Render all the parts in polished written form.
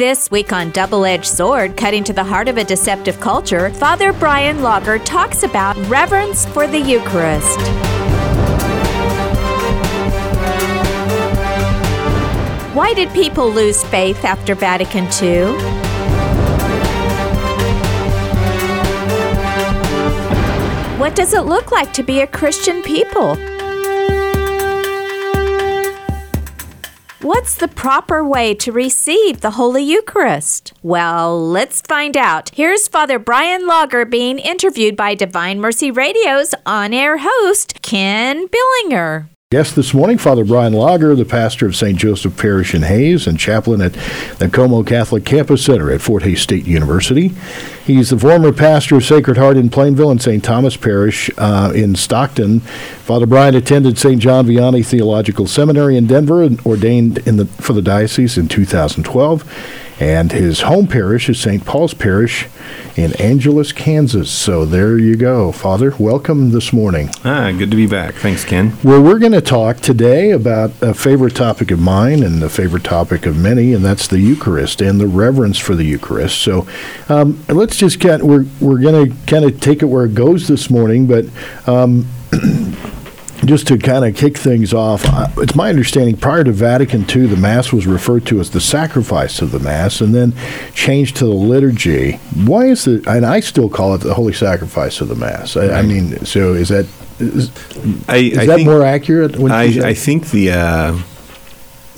This week on Double Edged Sword, cutting to the heart of a deceptive culture, Father Brian Lager talks about reverence for the Eucharist. Why did people lose faith after Vatican II? What does it look like to be a Christian people? What's the proper way to receive the Holy Eucharist? Well, let's find out. Here's Father Brian Lager being interviewed by Divine Mercy Radio's on-air host, Ken Billinger. Guest this morning, Father Brian Lager, the pastor of St. Joseph Parish in Hays and chaplain at the Comeau Catholic Campus Center at Fort Hays State University. He's the former pastor of Sacred Heart in Plainville and St. Thomas Parish in Stockton. Father Brian attended St. John Vianney Theological Seminary in Denver and ordained for the diocese in 2012. And his home parish is St. Paul's Parish in Angeles, Kansas. So there you go, Father. Welcome this morning. Good to be back. Thanks, Ken. Well, we're going to talk today about a favorite topic of mine and a favorite topic of many, and that's the Eucharist and the reverence for the Eucharist. So let's just we're going to kind of take it where it goes this morning, but just to kind of kick things off, it's my understanding prior to Vatican II, the Mass was referred to as the sacrifice of the Mass and then changed to the liturgy. Why is it, and I still call it the holy sacrifice of the Mass. Is that more accurate? I think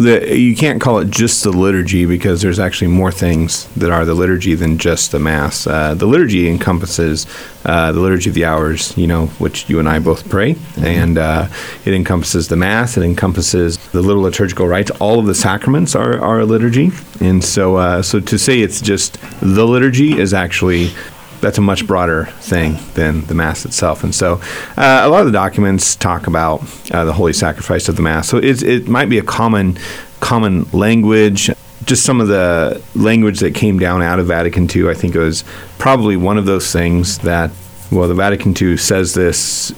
you can't call it just the liturgy because there's actually more things that are the liturgy than just the Mass. The liturgy encompasses the Liturgy of the Hours, which you and I both pray, mm-hmm. and it encompasses the Mass, it encompasses the little liturgical rites. All of the sacraments are a liturgy, and so to say it's just the liturgy is actually... that's a much broader thing than the Mass itself. And so a lot of the documents talk about the holy sacrifice of the Mass. So it might be a common language. Just some of the language that came down out of Vatican II, I think it was probably one of those things that, well, the Vatican II says this,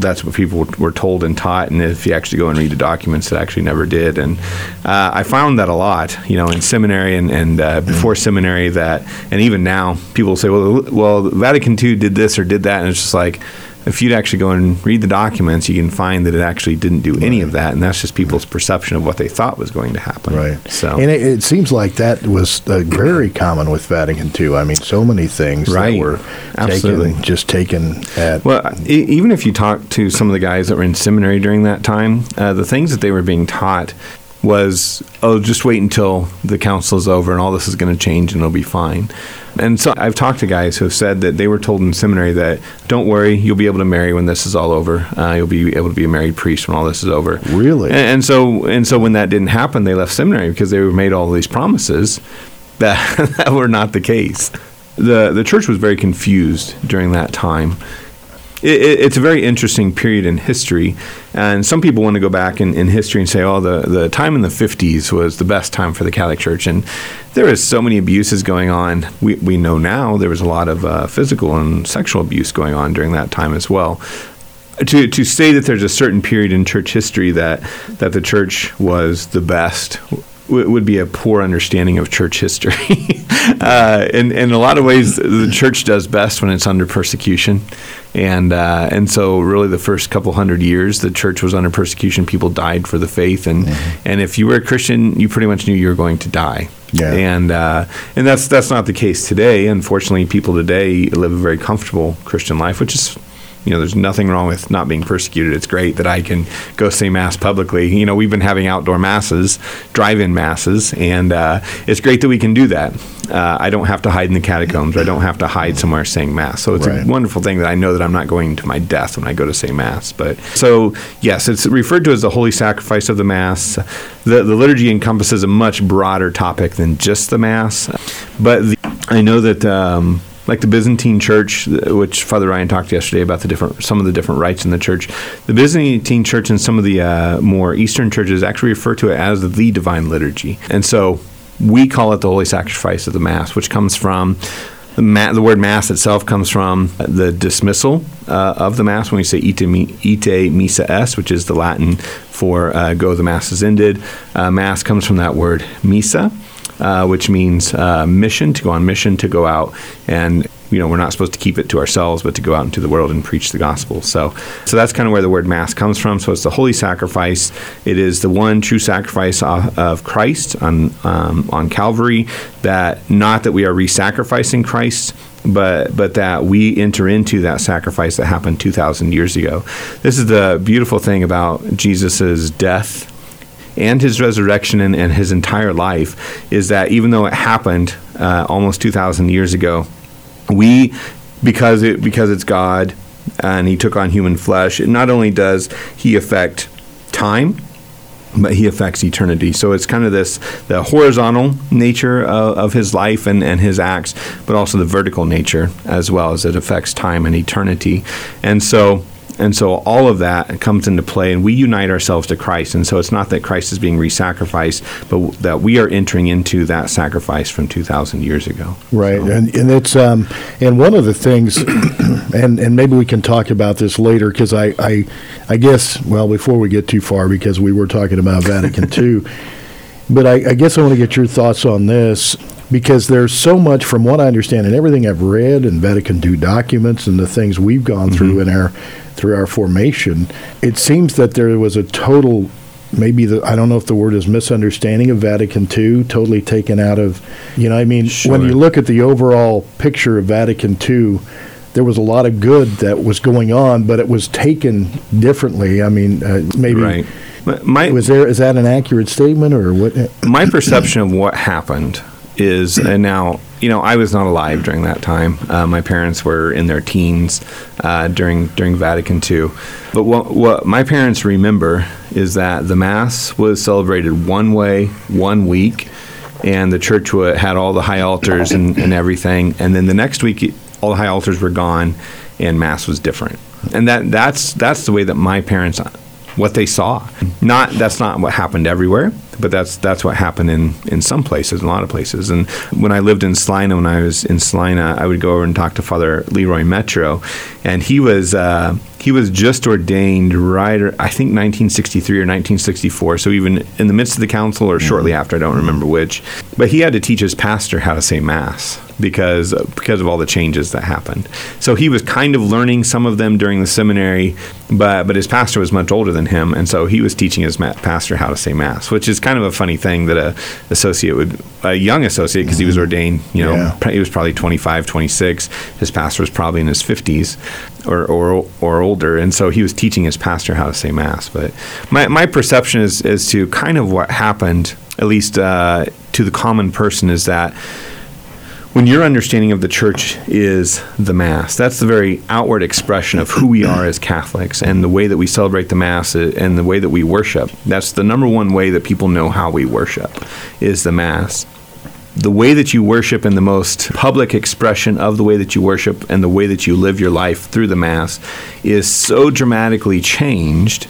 that's what people were told and taught, and if you actually go and read the documents, it actually never did. And I found that a lot, in seminary and before seminary, that, and even now, people say, well, Vatican II did this or did that, and it's just like, if you'd actually go and read the documents, you can find that it actually didn't do any of that, and that's just people's perception of what they thought was going to happen. Right. So, and it seems like that was very common with Vatican II. I mean, so many things that were taken at... Well, even if you talk to some of the guys that were in seminary during that time, the things that they were being taught was, just wait until the council is over and all this is going to change and it'll be fine. And so I've talked to guys who have said that they were told in seminary that, don't worry, you'll be able to marry when this is all over. You'll be able to be a married priest when all this is over. Really? And so when that didn't happen, they left seminary because they were made all these promises that were not the case. The church was very confused during that time. It's a very interesting period in history, and some people want to go back in history and say, the time in the 50s was the best time for the Catholic Church, and there was so many abuses going on. We know now there was a lot of physical and sexual abuse going on during that time as well. To say that there's a certain period in church history that the church was the best would be a poor understanding of church history. In a lot of ways, the church does best when it's under persecution. And so really the first couple hundred years, the church was under persecution. People died for the faith. And, mm-hmm. and if you were a Christian, you pretty much knew you were going to die. Yeah. And that's not the case today. Unfortunately, people today live a very comfortable Christian life, which is... there's nothing wrong with not being persecuted. It's great that I can go say Mass publicly. We've been having outdoor Masses, drive-in Masses, and it's great that we can do that. I don't have to hide in the catacombs. I don't have to hide somewhere saying Mass. So it's a wonderful thing that I know that I'm not going to my death when I go to say Mass. But so, yes, it's referred to as the holy sacrifice of the Mass. The liturgy encompasses a much broader topic than just the Mass. But I know that... like the Byzantine Church, which Father Ryan talked yesterday about some of the different rites in the Church, the Byzantine Church and some of the more Eastern churches actually refer to it as the Divine Liturgy, and so we call it the Holy Sacrifice of the Mass, which comes from the word Mass itself comes from the dismissal of the Mass when we say ite missa est, which is the Latin for go the Mass is ended. Mass comes from that word missa. which means mission, to go on mission, to go out and, you know, we're not supposed to keep it to ourselves, but to go out into the world and preach the gospel. So that's kind of where the word Mass comes from. So it's the holy sacrifice. It is the one true sacrifice of Christ on Calvary, that not that we are re-sacrificing Christ, but that we enter into that sacrifice that happened 2,000 years ago. This is the beautiful thing about Jesus's death and his resurrection and his entire life, is that even though it happened almost 2,000 years ago, we, because it's God and he took on human flesh, it not only does he affect time, but he affects eternity. So it's kind of the horizontal nature of his life and his acts, but also the vertical nature as well, as it affects time and eternity. And so all of that comes into play, and we unite ourselves to Christ. And so it's not that Christ is being re-sacrificed, but that we are entering into that sacrifice from 2,000 years ago. Right, so. And it's and one of the things, and maybe we can talk about this later, because I guess, well, before we get too far, because we were talking about Vatican II, but I guess I want to get your thoughts on this, because there's so much, from what I understand, and everything I've read, and Vatican II documents, and the things we've gone through in our formation, it seems that there was a total, maybe I don't know if the word is misunderstanding of Vatican II, totally taken out of, you know, I mean, sure. When you look at the overall picture of Vatican II, there was a lot of good that was going on, but it was taken differently. I mean, maybe. Right. Is that an accurate statement, or what? My perception of what happened is, and now, you know, I was not alive during that time. My parents were in their teens during Vatican II. But what my parents remember is that the Mass was celebrated one way, one week, and the church had all the high altars and everything. And then the next week, all the high altars were gone, and Mass was different. And that's the way that my parents, what they saw. That's not what happened everywhere, but that's what happened in some places, in a lot of places. And when I lived in Salina, I would go over and talk to Father Leroy Metro, and he was just ordained right, I think, 1963 or 1964, so even in the midst of the council or shortly after, I don't remember which. But he had to teach his pastor how to say Mass because of all the changes that happened. So he was kind of learning some of them during the seminary, but his pastor was much older than him, and so he was teaching his pastor how to say Mass, which is kind of a funny thing that a young associate, because he was ordained, you know, he was probably 25, 26. His pastor was probably in his 50s or older, and so he was teaching his pastor how to say Mass. But my perception is to kind of what happened, at least to the common person, is that when your understanding of the church is the Mass, that's the very outward expression of who we are as Catholics, and the way that we celebrate the Mass and the way that we worship. That's the number one way that people know how we worship, is the Mass. The way that you worship, and the most public expression of the way that you worship and the way that you live your life through the Mass, is so dramatically changed,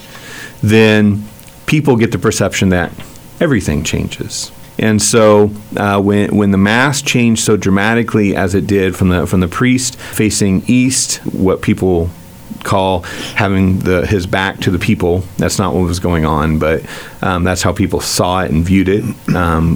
then people get the perception that everything changes. And so when the Mass changed so dramatically as it did, from the priest facing east, what people call having his back to the people, that's not what was going on, but that's how people saw it and viewed it.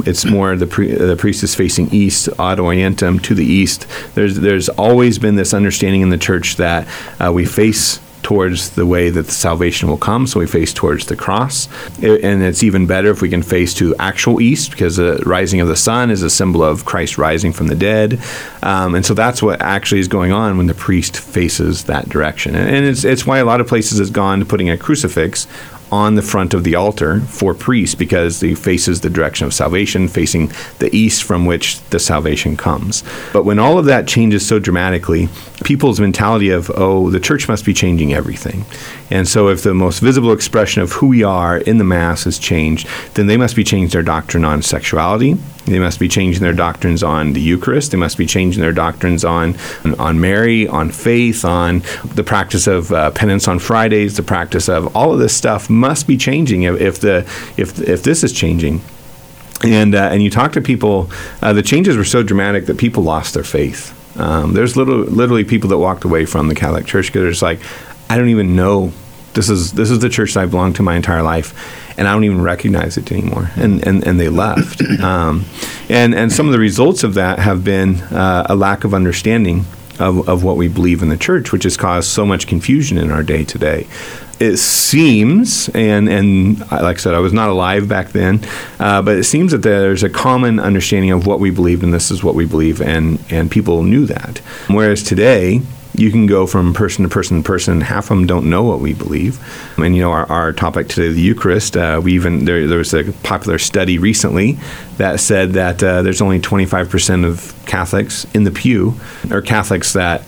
It's more the priest is facing east, ad orientem, to the east. There's always been this understanding in the church that we face towards the way that the salvation will come, so we face towards the cross. And it's even better if we can face to actual east, because the rising of the sun is a symbol of Christ rising from the dead. And so that's what actually is going on when the priest faces that direction. And it's why a lot of places has gone to putting a crucifix on the front of the altar for priests, because he faces the direction of salvation, facing the east from which the salvation comes. But when all of that changes so dramatically, people's mentality of, oh, the church must be changing everything. And so if the most visible expression of who we are in the Mass is changed, then they must be changing their doctrine on sexuality. They must be changing their doctrines on the Eucharist. They must be changing their doctrines on Mary, on faith, on the practice of penance on Fridays, the practice of all of this stuff must be changing if this is changing. And you talk to people, the changes were so dramatic that people lost their faith. There's literally people that walked away from the Catholic Church because they're just like, I don't even know This is the church that I belonged to my entire life, and I don't even recognize it anymore. And they left. And some of the results of that have been a lack of understanding of what we believe in the church, which has caused so much confusion in our day to day. It seems, and like I said, I was not alive back then, but it seems that there's a common understanding of what we believe, and this is what we believe, and people knew that. Whereas today, you can go from person to person to person. Half of them don't know what we believe. And, you know, our topic today, the Eucharist, there was a popular study recently that said that there's only 25% of Catholics in the pew, or Catholics that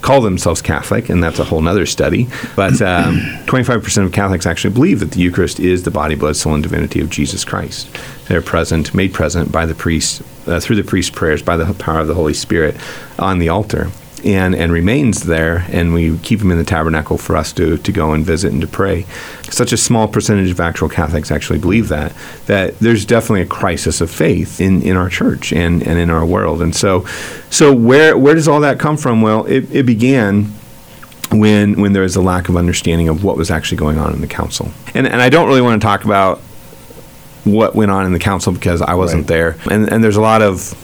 call themselves Catholic, and that's a whole other study. But 25% of Catholics actually believe that the Eucharist is the body, blood, soul, and divinity of Jesus Christ. They're present, made present by the priest, through the priest's prayers, by the power of the Holy Spirit on the altar. And remains there, and we keep him in the tabernacle for us to go and visit and to pray. Such a small percentage of actual Catholics actually believe that there's definitely a crisis of faith in our church and in our world. And so where does all that come from? Well, it began when there was a lack of understanding of what was actually going on in the council. And I don't really want to talk about what went on in the council because I wasn't there. And there's a lot of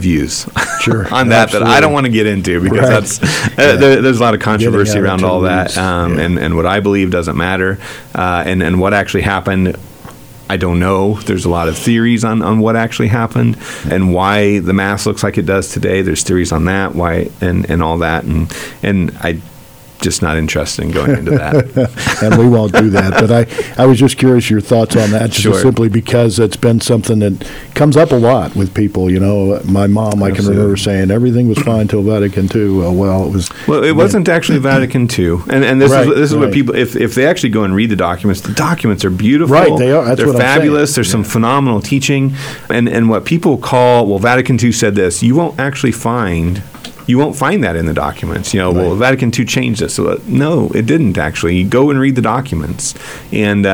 views sure, on that absolutely. That I don't want to get into because right. that's there's a lot of controversy around all that, yeah. and what I believe doesn't matter, and what actually happened, I don't know. There's a lot of theories on what actually happened and why the Mass looks like it does today. There's theories on that, why and all that, and I. Just not interested in going into that. And we won't do that. But I was just curious your thoughts on that, just sure. simply because it's been something that comes up a lot with people. You know, my mom, I can remember saying everything was fine till Vatican II. It wasn't actually Vatican II. And this right, is this is right. what people, if they actually go and read the documents are beautiful. Right, they are. That's They're what fabulous. I'm There's yeah. some phenomenal teaching. And what people call, well, Vatican II said this, you won't actually find... You won't find that in the documents. You know, right. Well, Vatican II changed this. So, no, it didn't actually. You go and read the documents. And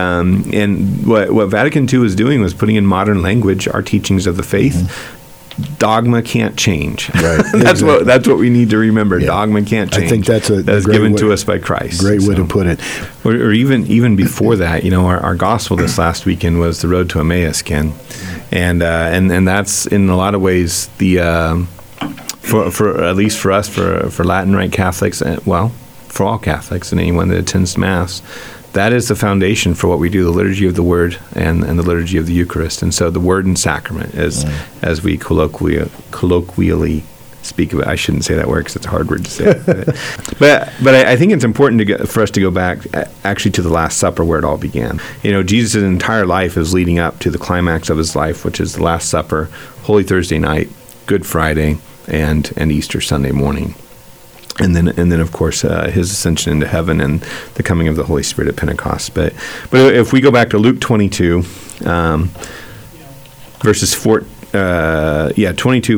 what Vatican II was doing was putting in modern language our teachings of the faith. Mm-hmm. Dogma can't change. Right. That's exactly. That's what we need to remember. Yeah. Dogma can't change. I think that's given to us by Christ. Great way to put it. Or even before that, you know, our gospel this last weekend was the Road to Emmaus, Ken, and that's in a lot of ways the. For at least for us, for Latin Rite Catholics, and, well, for all Catholics and anyone that attends Mass, that is the foundation for what we do, the liturgy of the Word and the liturgy of the Eucharist. And so the Word and Sacrament, as we colloquially speak of it. I shouldn't say that word because it's a hard word to say. But I think it's important for us to go back actually to the Last Supper where it all began. You know, Jesus' entire life is leading up to the climax of his life, which is the Last Supper, Holy Thursday night, Good Friday, and Easter Sunday morning. And then of course, his ascension into heaven and the coming of the Holy Spirit at Pentecost. But if we go back to Luke 22, verses 22:14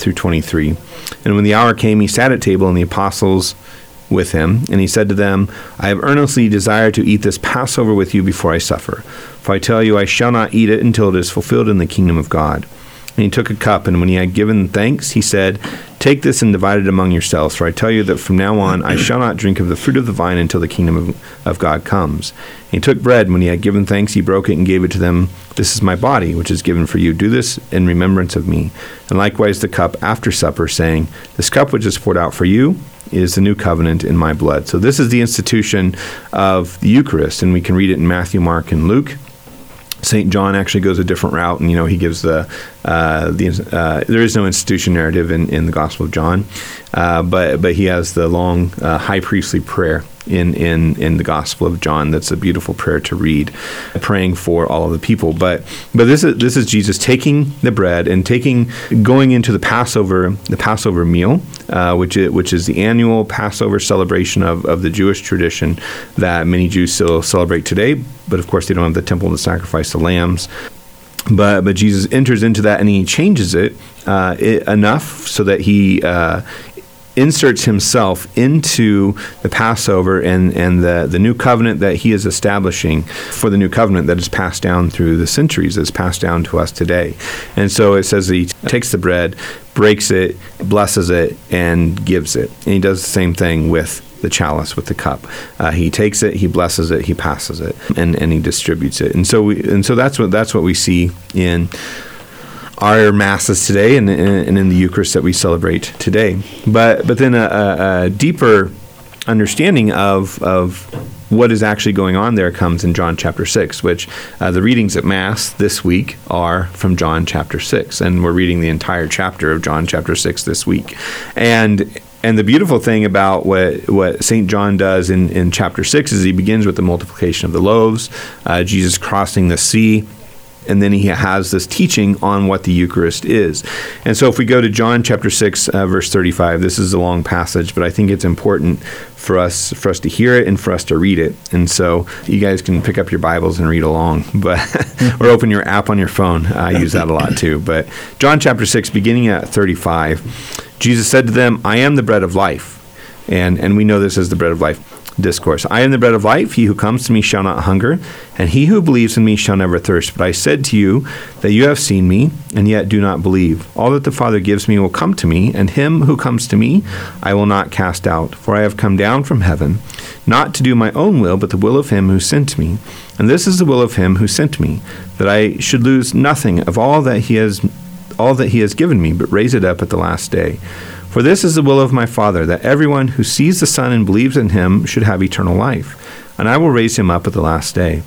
through 23. And when the hour came, he sat at table and the apostles with him. And he said to them, I have earnestly desired to eat this Passover with you before I suffer. For I tell you, I shall not eat it until it is fulfilled in the kingdom of God. And he took a cup, and when he had given thanks, he said, Take this and divide it among yourselves, for I tell you that from now on I shall not drink of the fruit of the vine until the kingdom of God comes. And he took bread, and when he had given thanks, he broke it and gave it to them. This is my body, which is given for you. Do this in remembrance of me. And likewise the cup after supper, saying, This cup which is poured out for you is the new covenant in my blood. So this is the institution of the Eucharist, and we can read it in Matthew, Mark, and Luke. St. John actually goes a different route, and, you know, he gives there is no institution narrative in the Gospel of John, but he has the long high priestly prayer in the Gospel of John. That's a beautiful prayer to read, praying for all of the people. But this is Jesus taking the bread and going into the Passover meal, which is the annual Passover celebration of the Jewish tradition that many Jews still celebrate today. But of course, they don't have the temple to sacrifice the lambs. But Jesus enters into that and he changes it enough so that he inserts himself into the Passover and the new covenant that he is establishing for the new covenant that is passed down through the centuries, that's passed down to us today. And so it says that he takes the bread, breaks it, blesses it, and gives it. And he does the same thing with the chalice with the cup. He takes it, he blesses it, he passes it, and he distributes it. And so that's what we see in our masses today, and in the Eucharist that we celebrate today. But then a deeper understanding of what is actually going on there comes in John chapter 6, which the readings at Mass this week are from John chapter 6, and we're reading the entire chapter of John chapter 6 this week. And the beautiful thing about what St. John does in chapter 6 is he begins with the multiplication of the loaves, Jesus crossing the sea, and then he has this teaching on what the Eucharist is. And so if we go to John chapter 6, verse 35, this is a long passage, but I think it's important for us to hear it and for us to read it. And so you guys can pick up your Bibles and read along, but or open your app on your phone. I use that a lot too. But John chapter 6, beginning at 35, Jesus said to them, I am the bread of life. And we know this as the bread of life discourse. I am the bread of life. He who comes to me shall not hunger, and he who believes in me shall never thirst. But I said to you that you have seen me, and yet do not believe. All that the Father gives me will come to me, and him who comes to me I will not cast out. For I have come down from heaven, not to do my own will, but the will of him who sent me. And this is the will of him who sent me, that I should lose nothing of all that he has given me, but raise it up at the last day. For this is the will of my Father, that everyone who sees the Son and believes in him should have eternal life, and I will raise him up at the last day.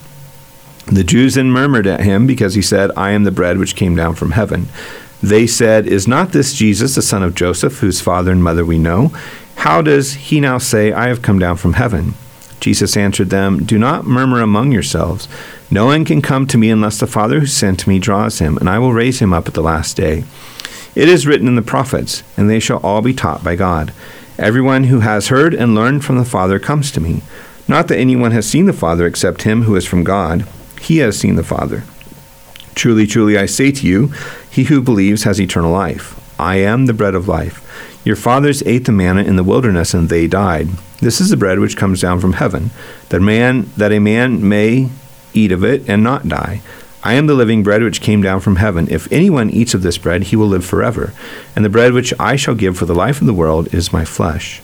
The Jews then murmured at him, because he said, I am the bread which came down from heaven. They said, Is not this Jesus, the son of Joseph, whose father and mother we know? How does he now say, I have come down from heaven? Jesus answered them, Do not murmur among yourselves. No one can come to me unless the Father who sent me draws him, and I will raise him up at the last day. It is written in the prophets, and they shall all be taught by God. Everyone who has heard and learned from the Father comes to me. Not that anyone has seen the Father except him who is from God. He has seen the Father. Truly, truly, I say to you, he who believes has eternal life. I am the bread of life. Your fathers ate the manna in the wilderness, and they died. This is the bread which comes down from heaven, that a man may eat of it and not die. I am the living bread which came down from heaven. If anyone eats of this bread, he will live forever. And the bread which I shall give for the life of the world is my flesh.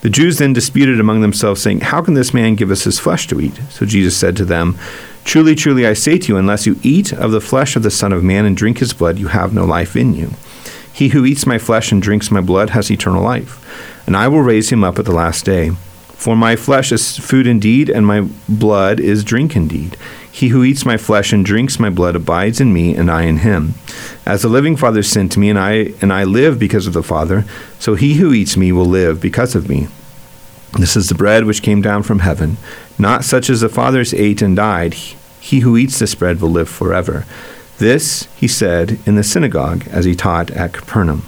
The Jews then disputed among themselves, saying, How can this man give us his flesh to eat? So Jesus said to them, Truly, truly, I say to you, unless you eat of the flesh of the Son of Man and drink his blood, you have no life in you. He who eats my flesh and drinks my blood has eternal life, and I will raise him up at the last day. For my flesh is food indeed, and my blood is drink indeed. He who eats my flesh and drinks my blood abides in me, and I in him. As the living Father sent me, and I live because of the Father, so he who eats me will live because of me. This is the bread which came down from heaven, not such as the fathers ate and died. He who eats this bread will live forever. This he said in the synagogue as he taught at Capernaum.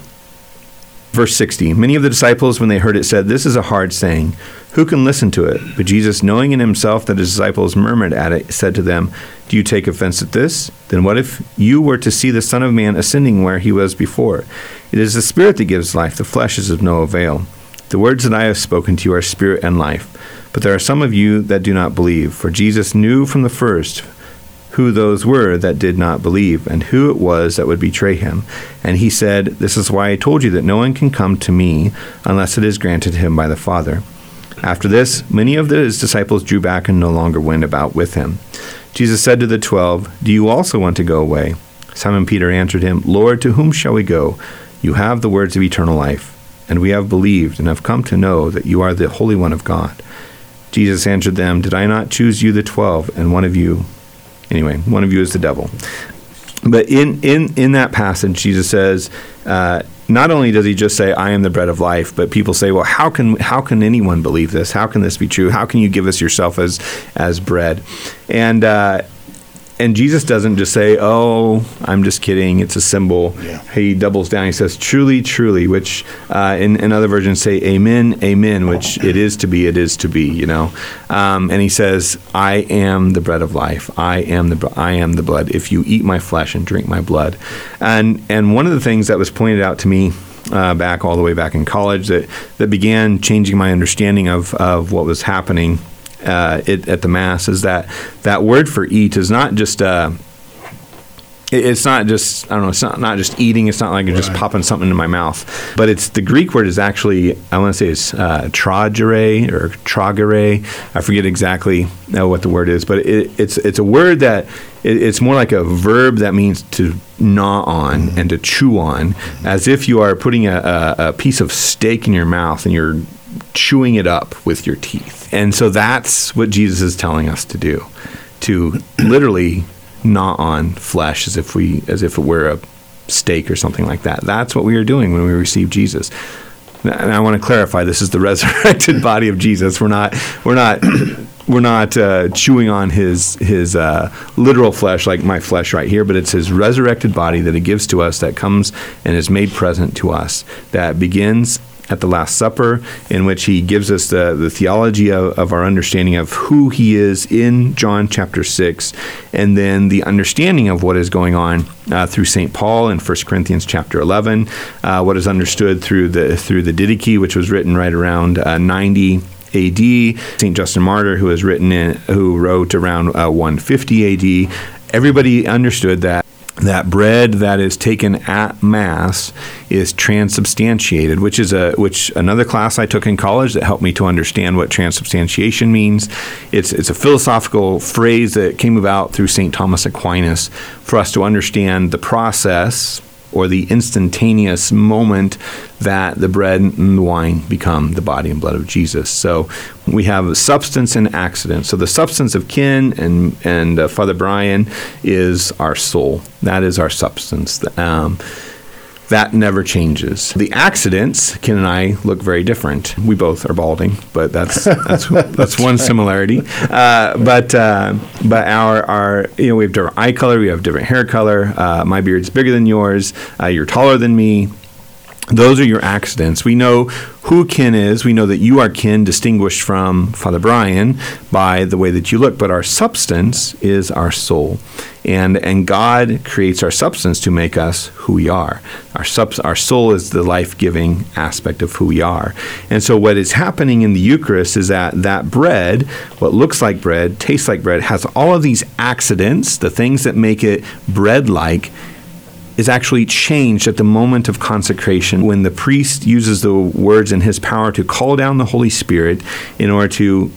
Verse 60, many of the disciples, when they heard it, said, This is a hard saying. Who can listen to it? But Jesus, knowing in himself that his disciples murmured at it, said to them, Do you take offense at this? Then what if you were to see the Son of Man ascending where he was before? It is the Spirit that gives life. The flesh is of no avail. The words that I have spoken to you are spirit and life. But there are some of you that do not believe. For Jesus knew from the first who those were that did not believe, and who it was that would betray him. And he said, This is why I told you that no one can come to me unless it is granted him by the Father. After this, many of his disciples drew back and no longer went about with him. Jesus said to the 12, Do you also want to go away? Simon Peter answered him, Lord, to whom shall we go? You have the words of eternal life, and we have believed and have come to know that you are the Holy One of God. Jesus answered them, Did I not choose you, the 12, and one of you is the devil? But in that passage, Jesus says, not only does he just say, I am the bread of life, but people say, well, how can anyone believe this? How can this be true? How can you give us yourself as bread? And Jesus doesn't just say, oh, I'm just kidding, it's a symbol. Yeah. He doubles down. He says, truly, truly, which in other versions say, amen, amen, which it is to be, you know. And he says, I am the bread of life. I am the blood. If you eat my flesh and drink my blood. And one of the things that was pointed out to me back all the way back in college that began changing my understanding of what was happening at the Mass is that word for eat is not just It's not just, I don't know, it's not just eating. It's not like you're just popping something into my mouth. But it's, the Greek word is actually, I want to say it's tragere or tragere. I forget exactly what the word is, but it's a word that, it's more like a verb that means to gnaw on and to chew on, as if you are putting a piece of steak in your mouth and you're chewing it up with your teeth. And so that's what Jesus is telling us to do, to literally gnaw on flesh as if it were a steak or something like that. That's what we are doing when we receive Jesus. And I want to clarify: this is the resurrected body of Jesus. We're not chewing on his literal flesh, like my flesh right here, but it's his resurrected body that he gives to us, that comes and is made present to us. That begins at the Last Supper, in which he gives us the theology of our understanding of who he is in John chapter 6, and then the understanding of what is going on through St. Paul in 1 Corinthians chapter 11, what is understood through the Didache, which was written right around 90 A.D., St. Justin Martyr, who wrote around 150 A.D. Everybody understood that bread that is taken at Mass is transubstantiated, which another class I took in college that helped me to understand what transubstantiation means. It's a philosophical phrase that came about through St. Thomas Aquinas for us to understand the process or the instantaneous moment that the bread and the wine become the body and blood of Jesus. So we have substance and accident. So the substance of Ken and Father Brian is our soul. That is our substance. That never changes. The accidents, Ken and I look very different. We both are balding, but that's one similarity. But our we have different eye color, we have different hair color. My beard's bigger than yours. You're taller than me. Those are your accidents. We know who Ken is. We know that you are Ken, distinguished from Father Brian by the way that you look. But our substance is our soul. And God creates our substance to make us who we are. Our soul is the life-giving aspect of who we are. And so what is happening in the Eucharist is that bread, what looks like bread, tastes like bread, has all of these accidents, the things that make it bread-like, is actually changed at the moment of consecration when the priest uses the words in his power to call down the Holy Spirit in order to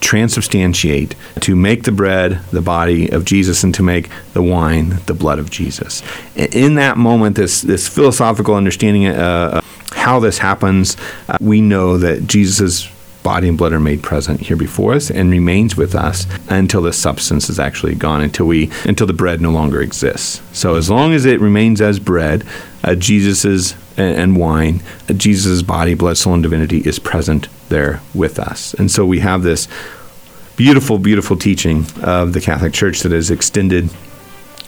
transubstantiate, to make the bread the body of Jesus and to make the wine the blood of Jesus. In that moment, this philosophical understanding of how this happens, we know that Jesus' body and blood are made present here before us and remains with us until the substance is actually gone, until the bread no longer exists. So as long as it remains as bread, Jesus's and wine, Jesus's body, blood, soul, and divinity is present there with us. And so we have this beautiful, beautiful teaching of the Catholic Church that is extended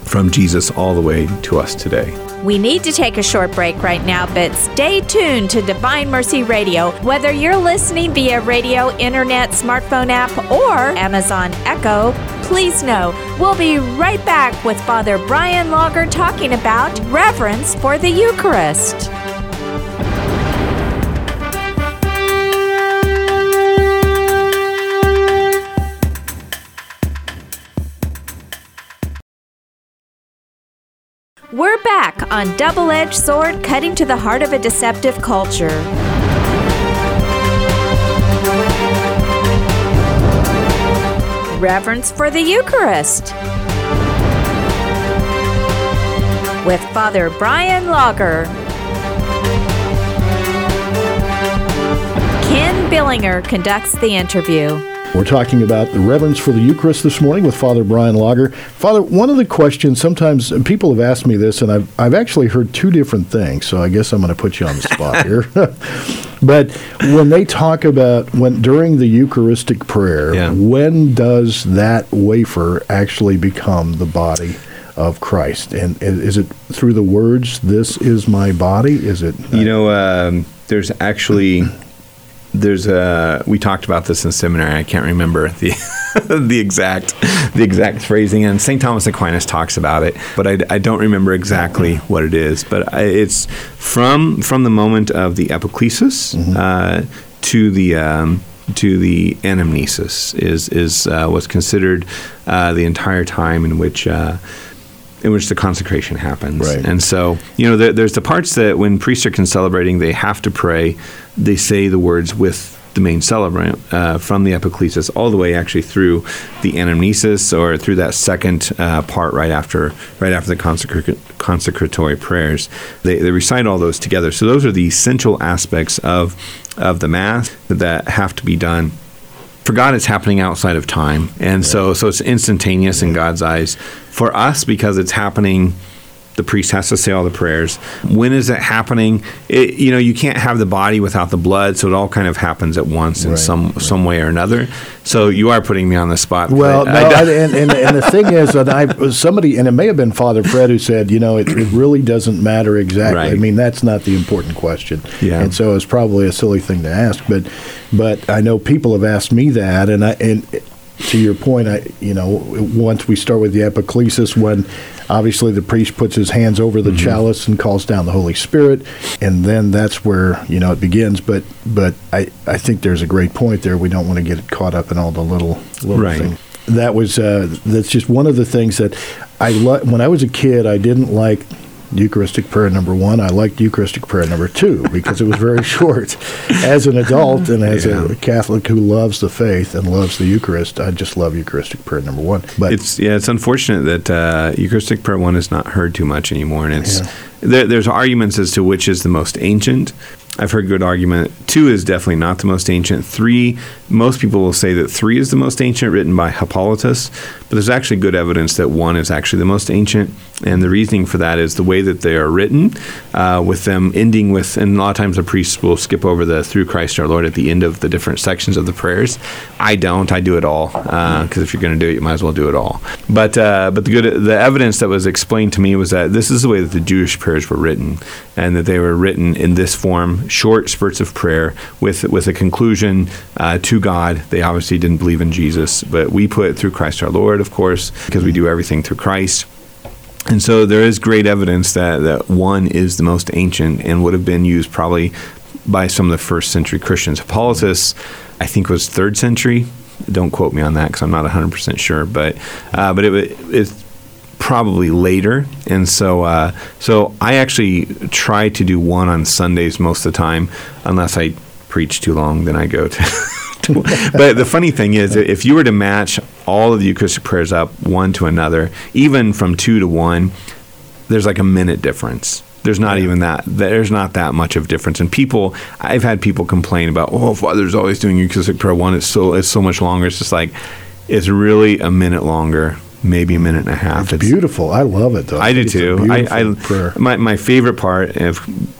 from Jesus all the way to us today. We need to take a short break right now, but stay tuned to Divine Mercy Radio. Whether you're listening via radio, internet, smartphone app, or Amazon Echo, please know we'll be right back with Father Brian Lager talking about reverence for the Eucharist. We're back on Double Edged Sword, cutting to the heart of a deceptive culture. Reverence for the Eucharist with Father Brian Lager. Ken Billinger conducts the interview. We're talking about the reverence for the Eucharist this morning with Father Brian Lager. Father, one of the questions, sometimes people have asked me this, and I've actually heard two different things, so I guess I'm going to put you on the spot here. But when they talk about, during the Eucharistic prayer, when does that wafer actually become the body of Christ? And is it through the words, "This is my body"? Is it? There's actually... we talked about this in seminary. I can't remember the exact phrasing, and St. Thomas Aquinas talks about it, but I don't remember exactly what it is. But it's from the moment of the epiclesis to the anamnesis is what's considered the entire time in which in which the consecration happens. Right. And so, you know, there's the parts that when priests are celebrating, they have to pray. They say the words with the main celebrant, from the epiclesis all the way actually through the anamnesis, or through that second part right after the consecratory prayers. They recite all those together. So those are the essential aspects of the Mass that have to be done. For God, it's happening outside of time, and so it's instantaneous in God's eyes. For us, because it's happening, the priest has to say all the prayers. When is it happening? You can't have the body without the blood, so it all kind of happens at once in some way or another. So you are putting me on the spot. Well, no, and the thing is, that it may have been Father Fred who said, it really doesn't matter exactly. Right. I mean, that's not the important question. Yeah. And so it's probably a silly thing to ask, but I know people have asked me that, and to your point, once we start with the epiclesis, when obviously the priest puts his hands over the chalice and calls down the Holy Spirit, and then that's where it begins. But I think there's a great point there. We don't want to get caught up in all the little things. That was that's just one of the things that when I was a kid, I didn't like Eucharistic prayer number 1. I liked Eucharistic prayer number 2 because it was very short. As an adult and as a Catholic who loves the faith and loves the Eucharist, I just love Eucharistic prayer number 1. But it's unfortunate that Eucharistic prayer 1 is not heard too much anymore, and it's there's arguments as to which is the most ancient. I've heard good argument. 2 is definitely not the most ancient. 3, most people will say that 3 is the most ancient, written by Hippolytus, but there's actually good evidence that 1 is actually the most ancient, and the reasoning for that is the way that they are written, with them ending with, and a lot of times the priests will skip over the "Through Christ our Lord" at the end of the different sections of the prayers. I do it all, because if you're going to do it, you might as well do it all. But the evidence that was explained to me was that this is the way that the Jewish prayers were written, and that they were written in this form: short spurts of prayer with a conclusion to God. They obviously didn't believe in Jesus, but we put "Through Christ our Lord," of course, because we do everything through Christ. And so there is great evidence that 1 is the most ancient and would have been used probably by some of the first century Christians. Hippolytus, I think, was 3rd century. Don't quote me on that because I'm not 100% sure, but it's probably later, and so I actually try to do 1 on Sundays most of the time, unless I preach too long, then I go to But the funny thing is, if you were to match all of the Eucharistic prayers up one to another, even from 2 to 1, there's like a minute difference. There's not even that. There's not that much of difference. And I've had people complain about, "Oh, Father's always doing Eucharistic prayer 1. It's so much longer." It's just like, it's really a minute longer, maybe a minute and a half. It's beautiful. I love it, though. I do, too. My favorite part,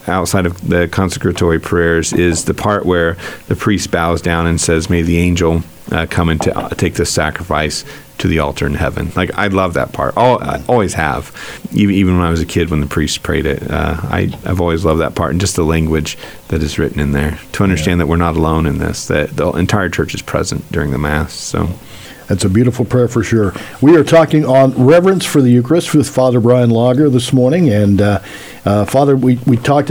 outside of the consecratory prayers, is the part where the priest bows down and says, "May the angel come and take this sacrifice to the altar in heaven." Like, I love that part. I always have. Even when I was a kid, when the priest prayed it, I've always loved that part, and just the language that is written in there, to understand that we're not alone in this, that the entire church is present during the Mass, so... That's a beautiful prayer for sure. We are talking on reverence for the Eucharist with Father Brian Lager this morning, and Father, you talked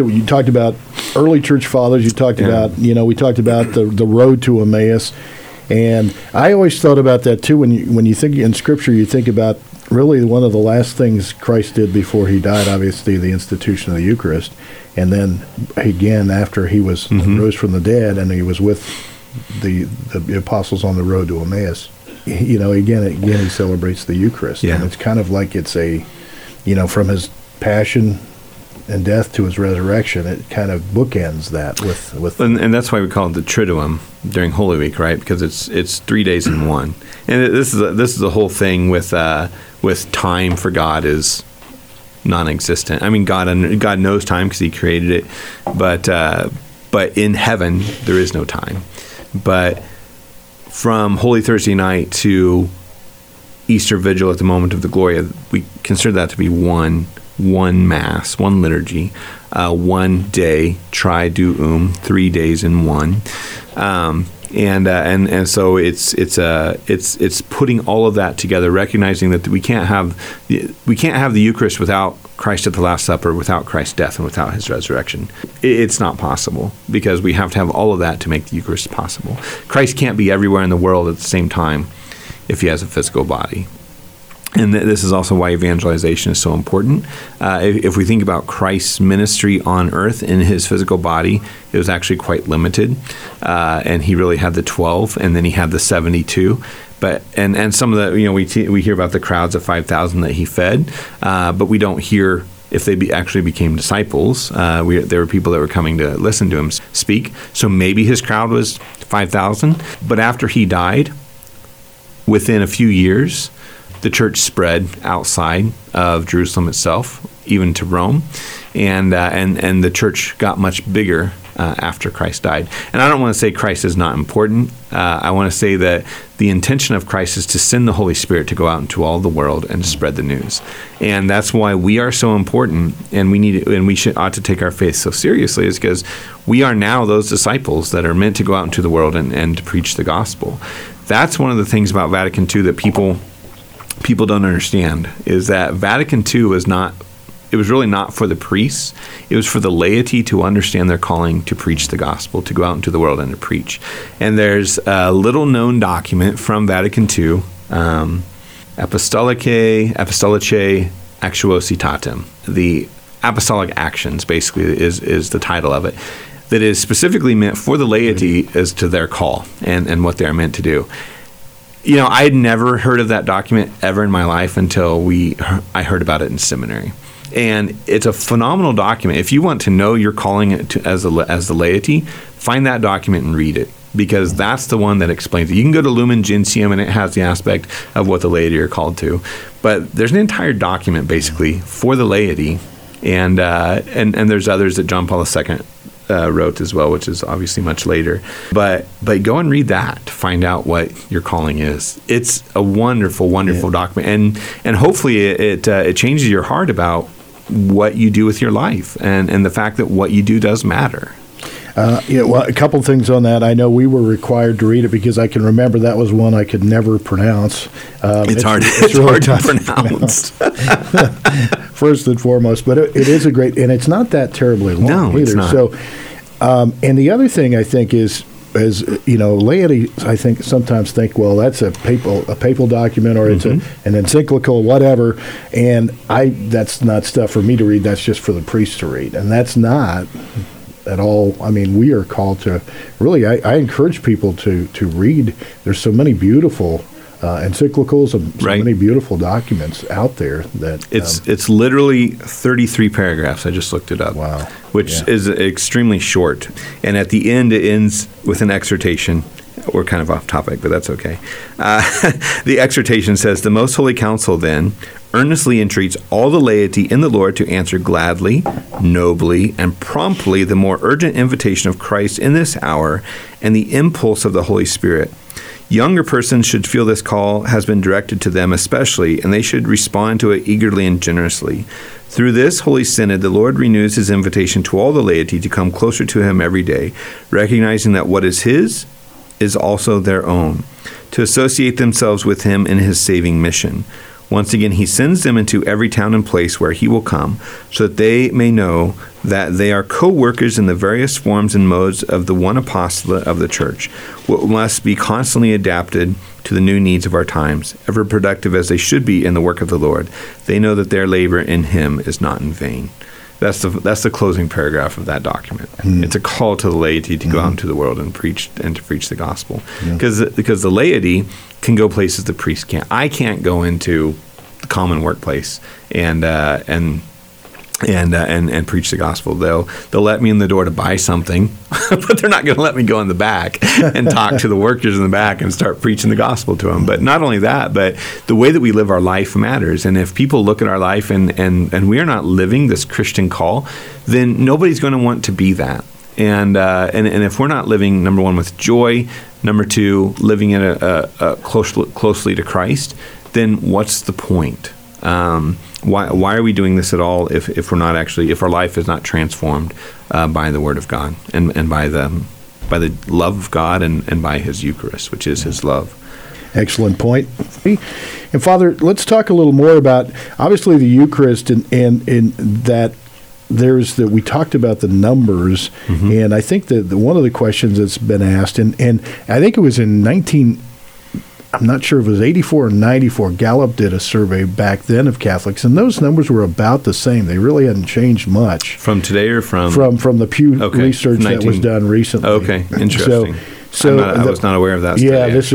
about early church fathers. You talked about we talked about the road to Emmaus, and I always thought about that too. When you think in Scripture, you think about really one of the last things Christ did before he died. Obviously, the institution of the Eucharist, and then again after he was rose from the dead, and he was with the apostles on the road to Emmaus. Again, he celebrates the Eucharist. Yeah. And it's kind of like it's a, from his passion and death to his resurrection, it kind of bookends that with and that's why we call it the Triduum during Holy Week, right? Because it's 3 days in one. And this is the whole thing with time for God is non-existent. I mean, God knows time because he created it, but in heaven there is no time. But from Holy Thursday night to Easter Vigil at the moment of the Gloria, we consider that to be one Mass, one liturgy, one day, triduum, 3 days in one, and so it's putting all of that together, recognizing that we can't have the Eucharist without Christ at the Last Supper, without Christ's death, and without his resurrection. It's not possible, because we have to have all of that to make the Eucharist possible. Christ can't be everywhere in the world at the same time if he has a physical body. And this is also why evangelization is so important. If we think about Christ's ministry on earth in his physical body, it was actually quite limited. And he really had the 12, and then he had the 72. But and some of the, we hear about the crowds of 5,000 that he fed, but we don't hear if they actually became disciples. There were people that were coming to listen to him speak. So maybe his crowd was 5,000. But after he died, within a few years, the church spread outside of Jerusalem itself, even to Rome, and the church got much bigger after Christ died. And I don't want to say Christ is not important. I want to say that the intention of Christ is to send the Holy Spirit to go out into all the world and to spread the news. And that's why we are so important, and we ought to take our faith so seriously, is because we are now those disciples that are meant to go out into the world and to preach the gospel. That's one of the things about Vatican II that people don't understand, is that Vatican II was really not for the priests. It was for the laity to understand their calling to preach the gospel, to go out into the world and to preach. And there's a little known document from Vatican II, Apostolicae Actuositatem. The Apostolic Actions, basically, is the title of it, that is specifically meant for the laity as to their call and what they're meant to do. I had never heard of that document ever in my life until I heard about it in seminary. And it's a phenomenal document. If you want to know your calling as the laity, find that document and read it, because that's the one that explains it. You can go to Lumen Gentium, and it has the aspect of what the laity are called to. But there's an entire document, basically, for the laity, and there's others that John Paul II wrote as well, which is obviously much later. But go and read that to find out what your calling is. It's a wonderful, wonderful document. And hopefully it changes your heart about what you do with your life and the fact that what you do does matter. A couple things on that. I know we were required to read it because I can remember that was one I could never pronounce. It's really hard to pronounce. First and foremost, but it is a great, and it's not that terribly long either. It's not. So, and the other thing I think is, as laity, I think sometimes think, well, that's a papal document, or it's an encyclical, whatever. And that's not stuff for me to read. That's just for the priests to read, and that's not at all. I mean, we are called to really, I encourage people to read. There's so many beautiful encyclicals and so many beautiful documents out there that it's literally 33 paragraphs. I just looked it up. Wow. Which is extremely short. And at the end, it ends with an exhortation. We're kind of off topic, but that's okay. The exhortation says, "The Most Holy Council then earnestly entreats all the laity in the Lord to answer gladly, nobly, and promptly the more urgent invitation of Christ in this hour and the impulse of the Holy Spirit. Younger persons should feel this call has been directed to them especially, and they should respond to it eagerly and generously. Through this Holy Synod, the Lord renews his invitation to all the laity to come closer to him every day, recognizing that what is his is also their own, to associate themselves with him in his saving mission. Once again, he sends them into every town and place where he will come, so that they may know that they are co-workers in the various forms and modes of the one apostolate of the church, what must be constantly adapted to the new needs of our times, ever productive as they should be in the work of the Lord. They know that their labor in him is not in vain." That's the closing paragraph of that document. Mm. It's a call to the laity to go out into the world and preach the gospel, because the laity can go places the priest can't. I can't go into the common workplace and preach the gospel. They'll let me in the door to buy something, but they're not going to let me go in the back and talk to the workers in the back and start preaching the gospel to them. But not only that, but the way that we live our life matters. And if people look at our life and we are not living this Christian call, then nobody's going to want to be that. And if we're not living, number one, with joy, number two, living in a closely to Christ, then what's the point? Why are we doing this at all if we're not actually, if our life is not transformed by the Word of God and by the love of God and by His Eucharist, which is His love. Excellent point. And Father, let's talk a little more about obviously the Eucharist and that. We talked about the numbers, and I think that one of the questions that's been asked, and I think it was in 19. I'm not sure if it was 84 or 94, Gallup did a survey back then of Catholics, and those numbers were about the same. They really hadn't changed much. From today or from? From the Pew research that was done recently. Okay, interesting. I was not aware of that. Yeah, it's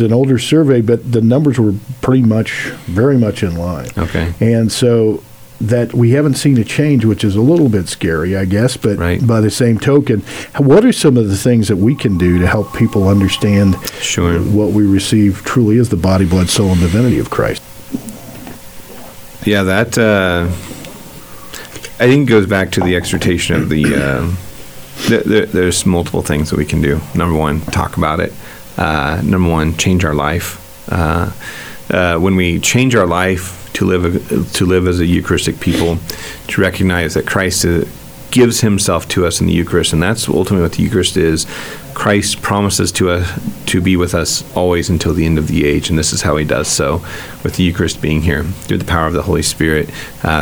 an older survey, but the numbers were pretty much, very much in line. Okay. And so that we haven't seen a change, which is a little bit scary, I guess, but by the same token, what are some of the things that we can do to help people understand what we receive truly is the body, blood, soul, and divinity of Christ? Yeah, that I think goes back to the exhortation of the... There's multiple things that we can do. Number one, talk about it. Number one, change our life. When we change our life to live as a Eucharistic people, to recognize that Christ gives himself to us in the Eucharist, and that's ultimately what the Eucharist is. Christ promises to us to be with us always until the end of the age, and this is how he does so, with the Eucharist being here through the power of the Holy Spirit,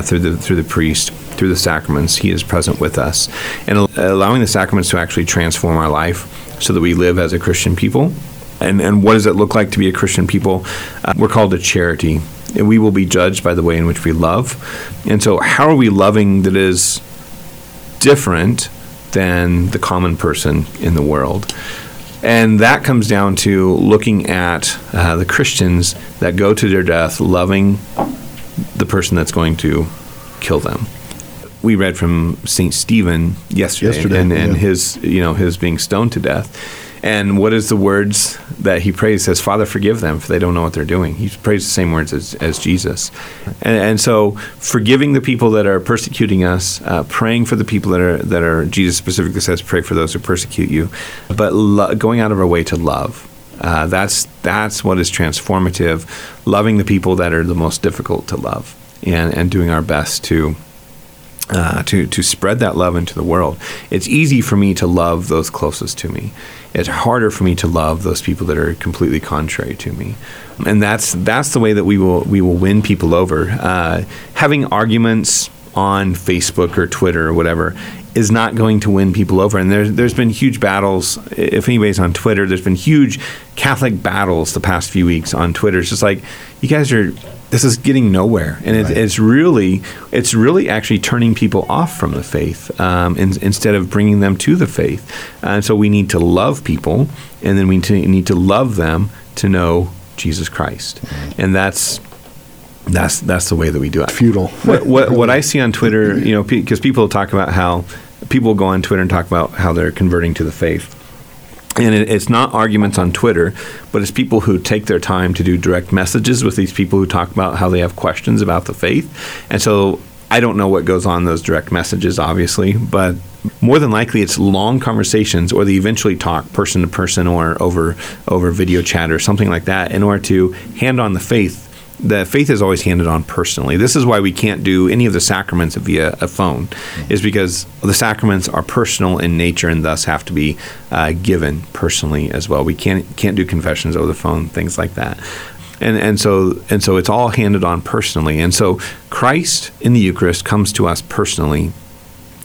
through the priest, through the sacraments. He is present with us, and allowing the sacraments to actually transform our life so that we live as a Christian people. And what does it look like to be a Christian people? We're called to charity, and we will be judged by the way in which we love. And so how are we loving that is different than the common person in the world? And that comes down to looking at the Christians that go to their death loving the person that's going to kill them. We read from St. Stephen yesterday and his being stoned to death. And what is the words that he prays? He says, Father, forgive them, for they don't know what they're doing. He prays the same words as Jesus. And so forgiving the people that are persecuting us, praying for the people that are, Jesus specifically says, pray for those who persecute you, but going out of our way to love. That's what is transformative, loving the people that are the most difficult to love, and doing our best to spread that love into the world. It's easy for me to love those closest to me. It's harder for me to love those people that are completely contrary to me. And that's the way that we will win people over. Having arguments on Facebook or Twitter or whatever is not going to win people over. And there's been huge battles. If anybody's on Twitter, there's been huge Catholic battles the past few weeks on Twitter. It's just like, you guys are... This is getting nowhere, and it's really actually turning people off from the faith instead of bringing them to the faith. And so we need to love people, and then we need to love them to know Jesus Christ, and that's the way that we do it. Futile. What I see on Twitter, because people talk about how people go on Twitter and talk about how they're converting to the faith. And it's not arguments on Twitter, but it's people who take their time to do direct messages with these people who talk about how they have questions about the faith. And so I don't know what goes on in those direct messages, obviously, but more than likely it's long conversations, or they eventually talk person to person or over video chat or something like that in order to hand on the faith. The faith is always handed on personally. This is why we can't do any of the sacraments via a phone, is because the sacraments are personal in nature and thus have to be given personally as well. We can't do confessions over the phone, things like that. And so it's all handed on personally. And so Christ in the Eucharist comes to us personally.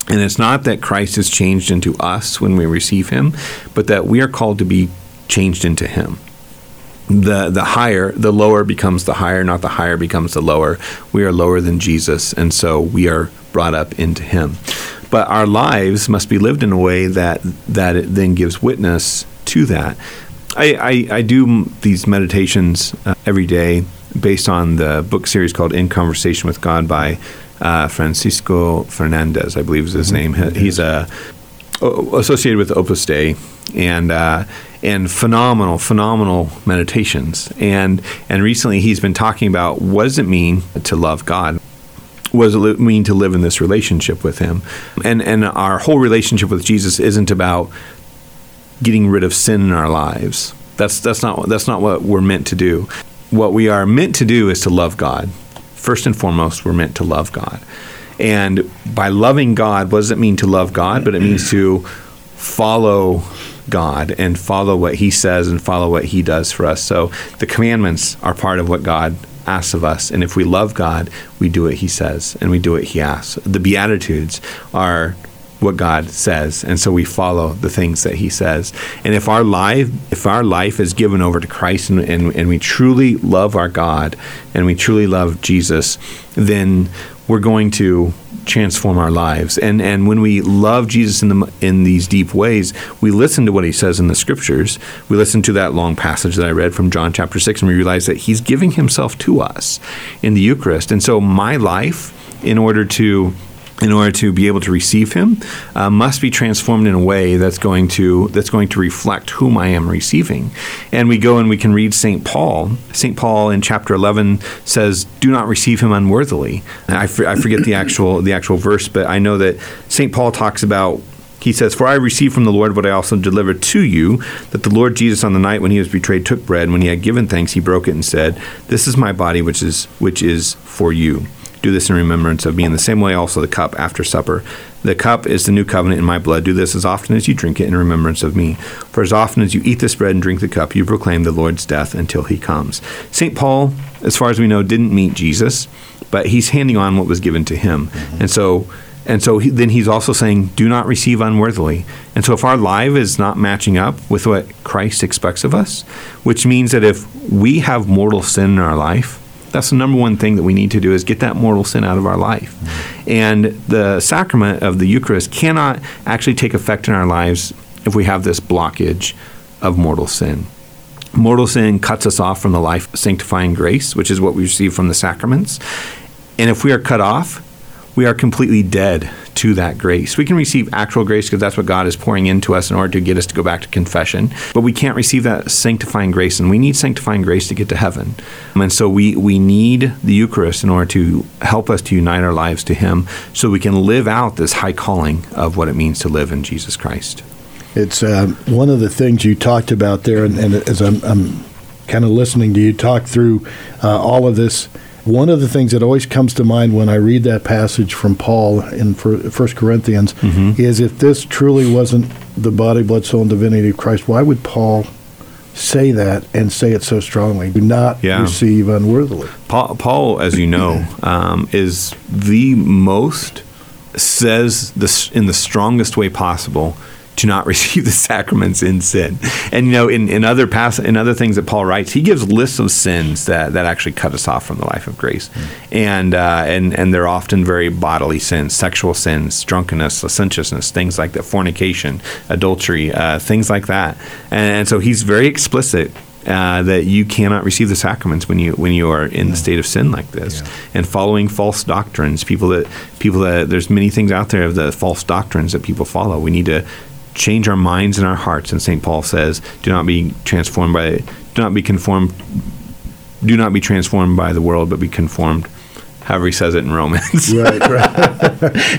And it's not that Christ is changed into us when we receive him, but that we are called to be changed into him. The higher, the lower becomes the higher, not the higher becomes the lower. We are lower than Jesus, and so we are brought up into him. But our lives must be lived in a way that it then gives witness to that. I do these meditations every day based on the book series called In Conversation with God by Francisco Fernandez, I believe is his name. He's associated with Opus Dei, and phenomenal meditations. And recently he's been talking about, what does it mean to love God? What does it mean to live in this relationship with him? And our whole relationship with Jesus isn't about getting rid of sin in our lives. That's not what we're meant to do. What we are meant to do is to love God. First and foremost, we're meant to love God. And by loving God, what does it mean to love God? But it means to follow God and follow what he says and follow what he does for us. So the commandments are part of what God asks of us. And if we love God, we do what he says and we do what he asks. The Beatitudes are what God says, and so we follow the things that He says. And if our life is given over to Christ, and we truly love our God and we truly love Jesus, then we're going to transform our lives. And when we love Jesus in these deep ways, we listen to what He says in the Scriptures. We listen to that long passage that I read from John chapter 6, and we realize that He's giving Himself to us in the Eucharist. And so my life, in order to be able to receive Him, must be transformed in a way that's going to reflect whom I am receiving. And we go and we can read St. Paul. St. Paul in chapter 11 says, "Do not receive Him unworthily." And I forget the actual verse, but I know that St. Paul talks about. He says, "For I received from the Lord what I also delivered to you, that the Lord Jesus on the night when He was betrayed took bread, and when He had given thanks, He broke it and said, 'This is my body, which is for you. Do this in remembrance of me.' In the same way, also the cup after supper. The cup is the new covenant in my blood. Do this as often as you drink it in remembrance of me. For as often as you eat this bread and drink the cup, you proclaim the Lord's death until He comes." St. Paul, as far as we know, didn't meet Jesus, but he's handing on what was given to him. Mm-hmm. And so then he's also saying, do not receive unworthily. And so if our life is not matching up with what Christ expects of us, which means that if we have mortal sin in our life, that's the number one thing that we need to do is get that mortal sin out of our life. And the sacrament of the Eucharist cannot actually take effect in our lives if we have this blockage of mortal sin. Mortal sin cuts us off from the life of sanctifying grace, which is what we receive from the sacraments. And if we are cut off, we are completely dead to that grace. We can receive actual grace because that's what God is pouring into us in order to get us to go back to confession. But we can't receive that sanctifying grace, and we need sanctifying grace to get to heaven. And so we need the Eucharist in order to help us to unite our lives to Him so we can live out this high calling of what it means to live in Jesus Christ. It's one of the things you talked about there, and as I'm kind of listening to you talk through all of this, one of the things that always comes to mind when I read that passage from Paul in 1 Corinthians mm-hmm. is if this truly wasn't the body, blood, soul, and divinity of Christ, why would Paul say that and say it so strongly? Do not receive unworthily. Paul, as you know, is the most, says this in the strongest way possible, to not receive the sacraments in sin. And, you know, in other things that Paul writes, he gives lists of sins that actually cut us off from the life of grace. Mm-hmm. And they're often very bodily sins, sexual sins, drunkenness, licentiousness, things like that, fornication, adultery, things like that. And so he's very explicit that you cannot receive the sacraments when you are in the state of sin like this, and following false doctrines. People that there's many things out there of the false doctrines that people follow. We need to change our minds and our hearts, and St. Paul says, do not be transformed by the world, but be conformed, however he says it in Romans. Right.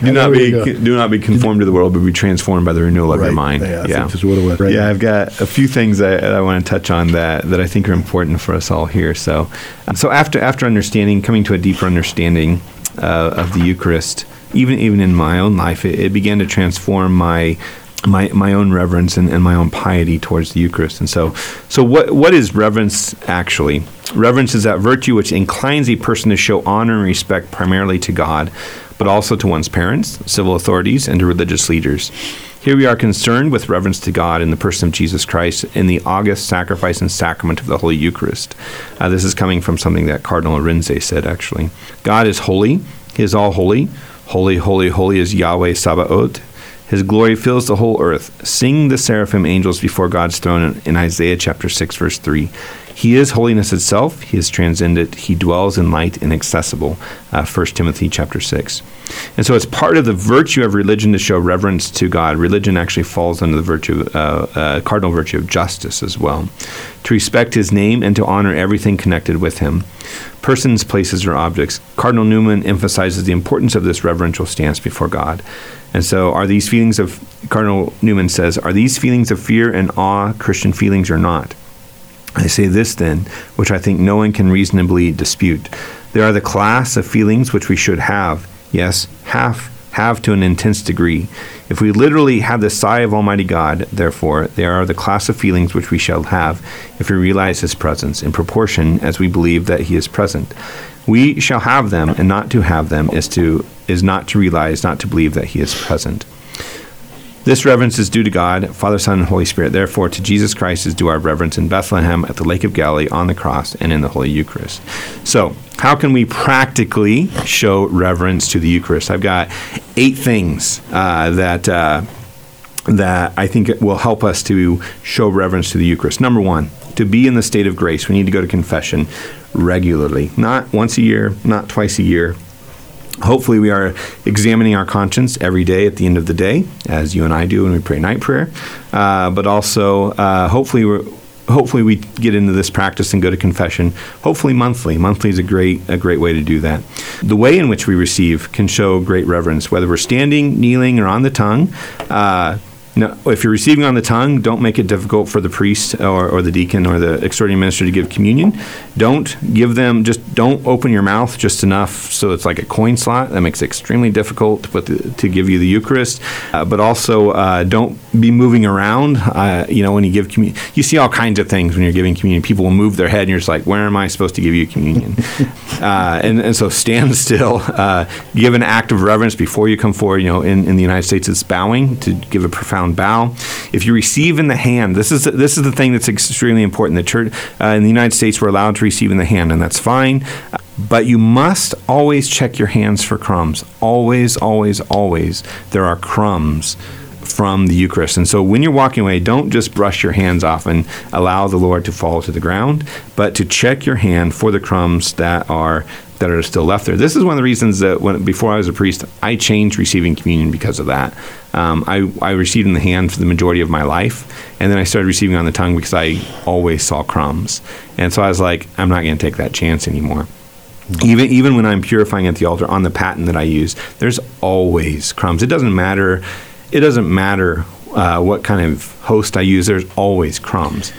do not be conformed to the world, but be transformed by the renewal of your mind. I think I've got a few things I want to touch on that I think are important for us all here. So after understanding, coming to a deeper understanding of the Eucharist, even in my own life, it began to transform my own reverence and my own piety towards the Eucharist. And so what is reverence actually? Reverence is that virtue which inclines a person to show honor and respect primarily to God, but also to one's parents, civil authorities, and to religious leaders. Here we are concerned with reverence to God in the person of Jesus Christ in the august sacrifice and sacrament of the Holy Eucharist. This is coming from something that Cardinal Arinze said, actually. God is holy. He is all holy. Holy, holy, holy is Yahweh Sabaoth. His glory fills the whole earth. Sing the seraphim angels before God's throne in Isaiah chapter 6, verse 3. He is holiness itself. He is transcendent. He dwells in light inaccessible, 1 Timothy chapter 6. And so it's part of the virtue of religion to show reverence to God. Religion actually falls under the cardinal virtue of justice as well. To respect His name and to honor everything connected with Him. Persons, places, or objects. Cardinal Newman emphasizes the importance of this reverential stance before God. And so Cardinal Newman says, are these feelings of fear and awe Christian feelings or not? I say this then, which I think no one can reasonably dispute. They are the class of feelings which we should have, yes, have to an intense degree. If we literally have the sigh of Almighty God, therefore, they are the class of feelings which we shall have if we realize His presence in proportion as we believe that He is present. We shall have them, and not to have them is not to realize, not to believe that He is present. This reverence is due to God, Father, Son, and Holy Spirit. Therefore, to Jesus Christ is due our reverence in Bethlehem, at the Lake of Galilee, on the cross, and in the Holy Eucharist. So, how can we practically show reverence to the Eucharist? I've got 8 things that I think will help us to show reverence to the Eucharist. Number 1, to be in the state of grace, we need to go to confession regularly. Not once a year, not twice a year. Hopefully we are examining our conscience every day at the end of the day, as you and I do when we pray night prayer. But also, hopefully we get into this practice and go to confession, hopefully monthly. Monthly is a great way to do that. The way in which we receive can show great reverence, whether we're standing, kneeling, or on the tongue. Now, if you're receiving on the tongue, don't make it difficult for the priest or the deacon or the exhorting minister to give communion. Don't open your mouth just enough so it's like a coin slot. That makes it extremely difficult to give you the Eucharist. But also, don't be moving around. When you give communion, you see all kinds of things when you're giving communion. People will move their head, and you're just like, where am I supposed to give you communion? And so stand still. Give an act of reverence before you come forward. In the United States, it's bowing, to give a profound bow. If you receive in the hand, this is the thing that's extremely important. The church in the United States, we're allowed to receive in the hand, and that's fine. But you must always check your hands for crumbs. Always, always, always. There are crumbs from the Eucharist. And so when you're walking away, don't just brush your hands off and allow the Lord to fall to the ground, but to check your hand for the crumbs that are still left there. This is one of the reasons that before I was a priest, I changed receiving communion because of that. I received in the hand for the majority of my life, and then I started receiving on the tongue because I always saw crumbs. And so I was like, I'm not going to take that chance anymore. Even when I'm purifying at the altar on the paten that I use, there's always crumbs. It doesn't matter what kind of host I use. There's always crumbs.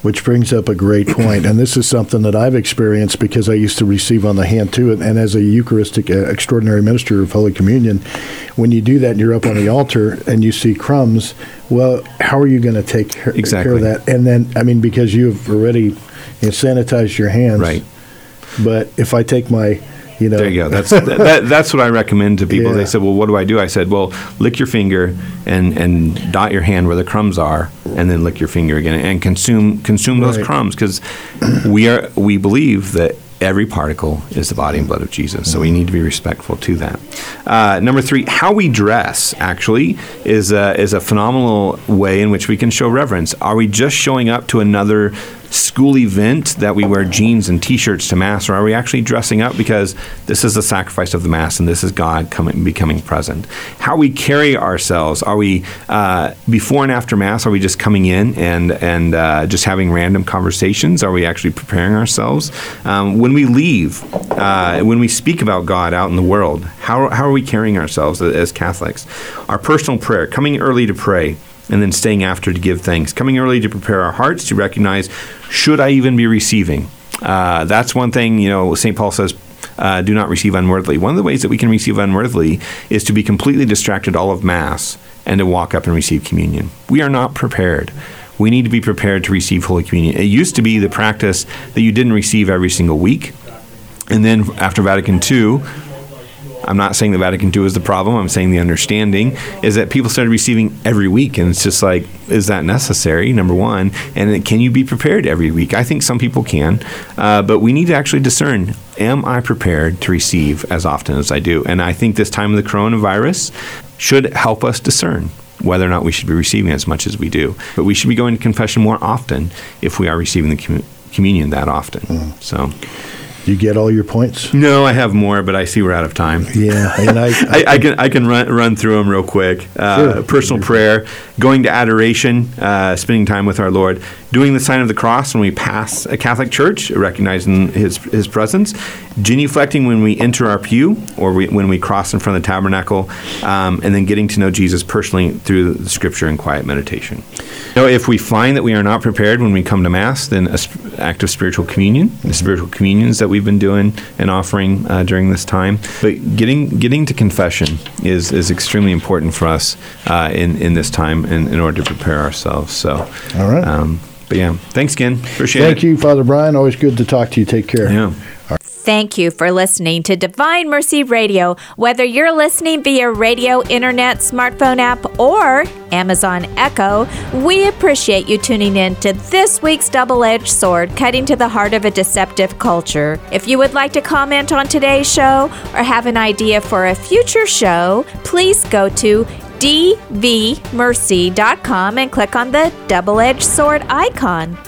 Which brings up a great point, and this is something that I've experienced because I used to receive on the hand too, and as a Eucharistic extraordinary minister of Holy Communion, when you do that and you're up on the altar and you see crumbs, well, how are you going to take care of that? And then, because you've already sanitized your hands. Right. But if I take my... There you go. That's what I recommend to people. Yeah. They said, well, what do? I said, well, lick your finger and dot your hand where the crumbs are, and then lick your finger again and consume those crumbs, because we believe that every particle is the body and blood of Jesus, so we need to be respectful to that. Number 3, how we dress actually is a phenomenal way in which we can show reverence. Are we just showing up to another school event that we wear jeans and T-shirts to Mass, or are we actually dressing up because this is the sacrifice of the Mass and this is God becoming present? How we carry ourselves. Are we, before and after Mass, are we just coming in and just having random conversations? Are we actually preparing ourselves? When we leave, when we speak about God out in the world, how are we carrying ourselves as Catholics? Our personal prayer, coming early to pray, and then staying after to give thanks. Coming early to prepare our hearts to recognize, should I even be receiving? That's one thing, St. Paul says, do not receive unworthily. One of the ways that we can receive unworthily is to be completely distracted all of Mass and to walk up and receive communion. We are not prepared. We need to be prepared to receive Holy Communion. It used to be the practice that you didn't receive every single week. And then after Vatican II, I'm not saying that Vatican II is the problem. I'm saying the understanding is that people started receiving every week, and it's just like, is that necessary, number one? And can you be prepared every week? I think some people can, but we need to actually discern, am I prepared to receive as often as I do? And I think this time of the coronavirus should help us discern whether or not we should be receiving as much as we do. But we should be going to confession more often if we are receiving the communion that often. Mm. So... you get all your points? No, I have more, but I see we're out of time. Yeah. And I can run through them real quick. Sure. Personal prayer, going to adoration, spending time with our Lord, doing the sign of the cross when we pass a Catholic church, recognizing his presence, genuflecting when we enter our pew or when we cross in front of the tabernacle, and then getting to know Jesus personally through the Scripture and quiet meditation. So if we find that we are not prepared when we come to Mass, then an act of spiritual communion, the spiritual communions that we've been doing and offering during this time. But getting to confession is extremely important for us in this time in order to prepare ourselves. So, all right. But yeah, thanks, Ken. Appreciate it. Thank you, Father Brian. Always good to talk to you. Take care. Yeah. Thank you for listening to Divine Mercy Radio. Whether you're listening via radio, internet, smartphone app, or Amazon Echo, we appreciate you tuning in to this week's Double Edged Sword, cutting to the heart of a deceptive culture. If you would like to comment on today's show or have an idea for a future show, please go to dvmercy.com and click on the double-edged sword icon.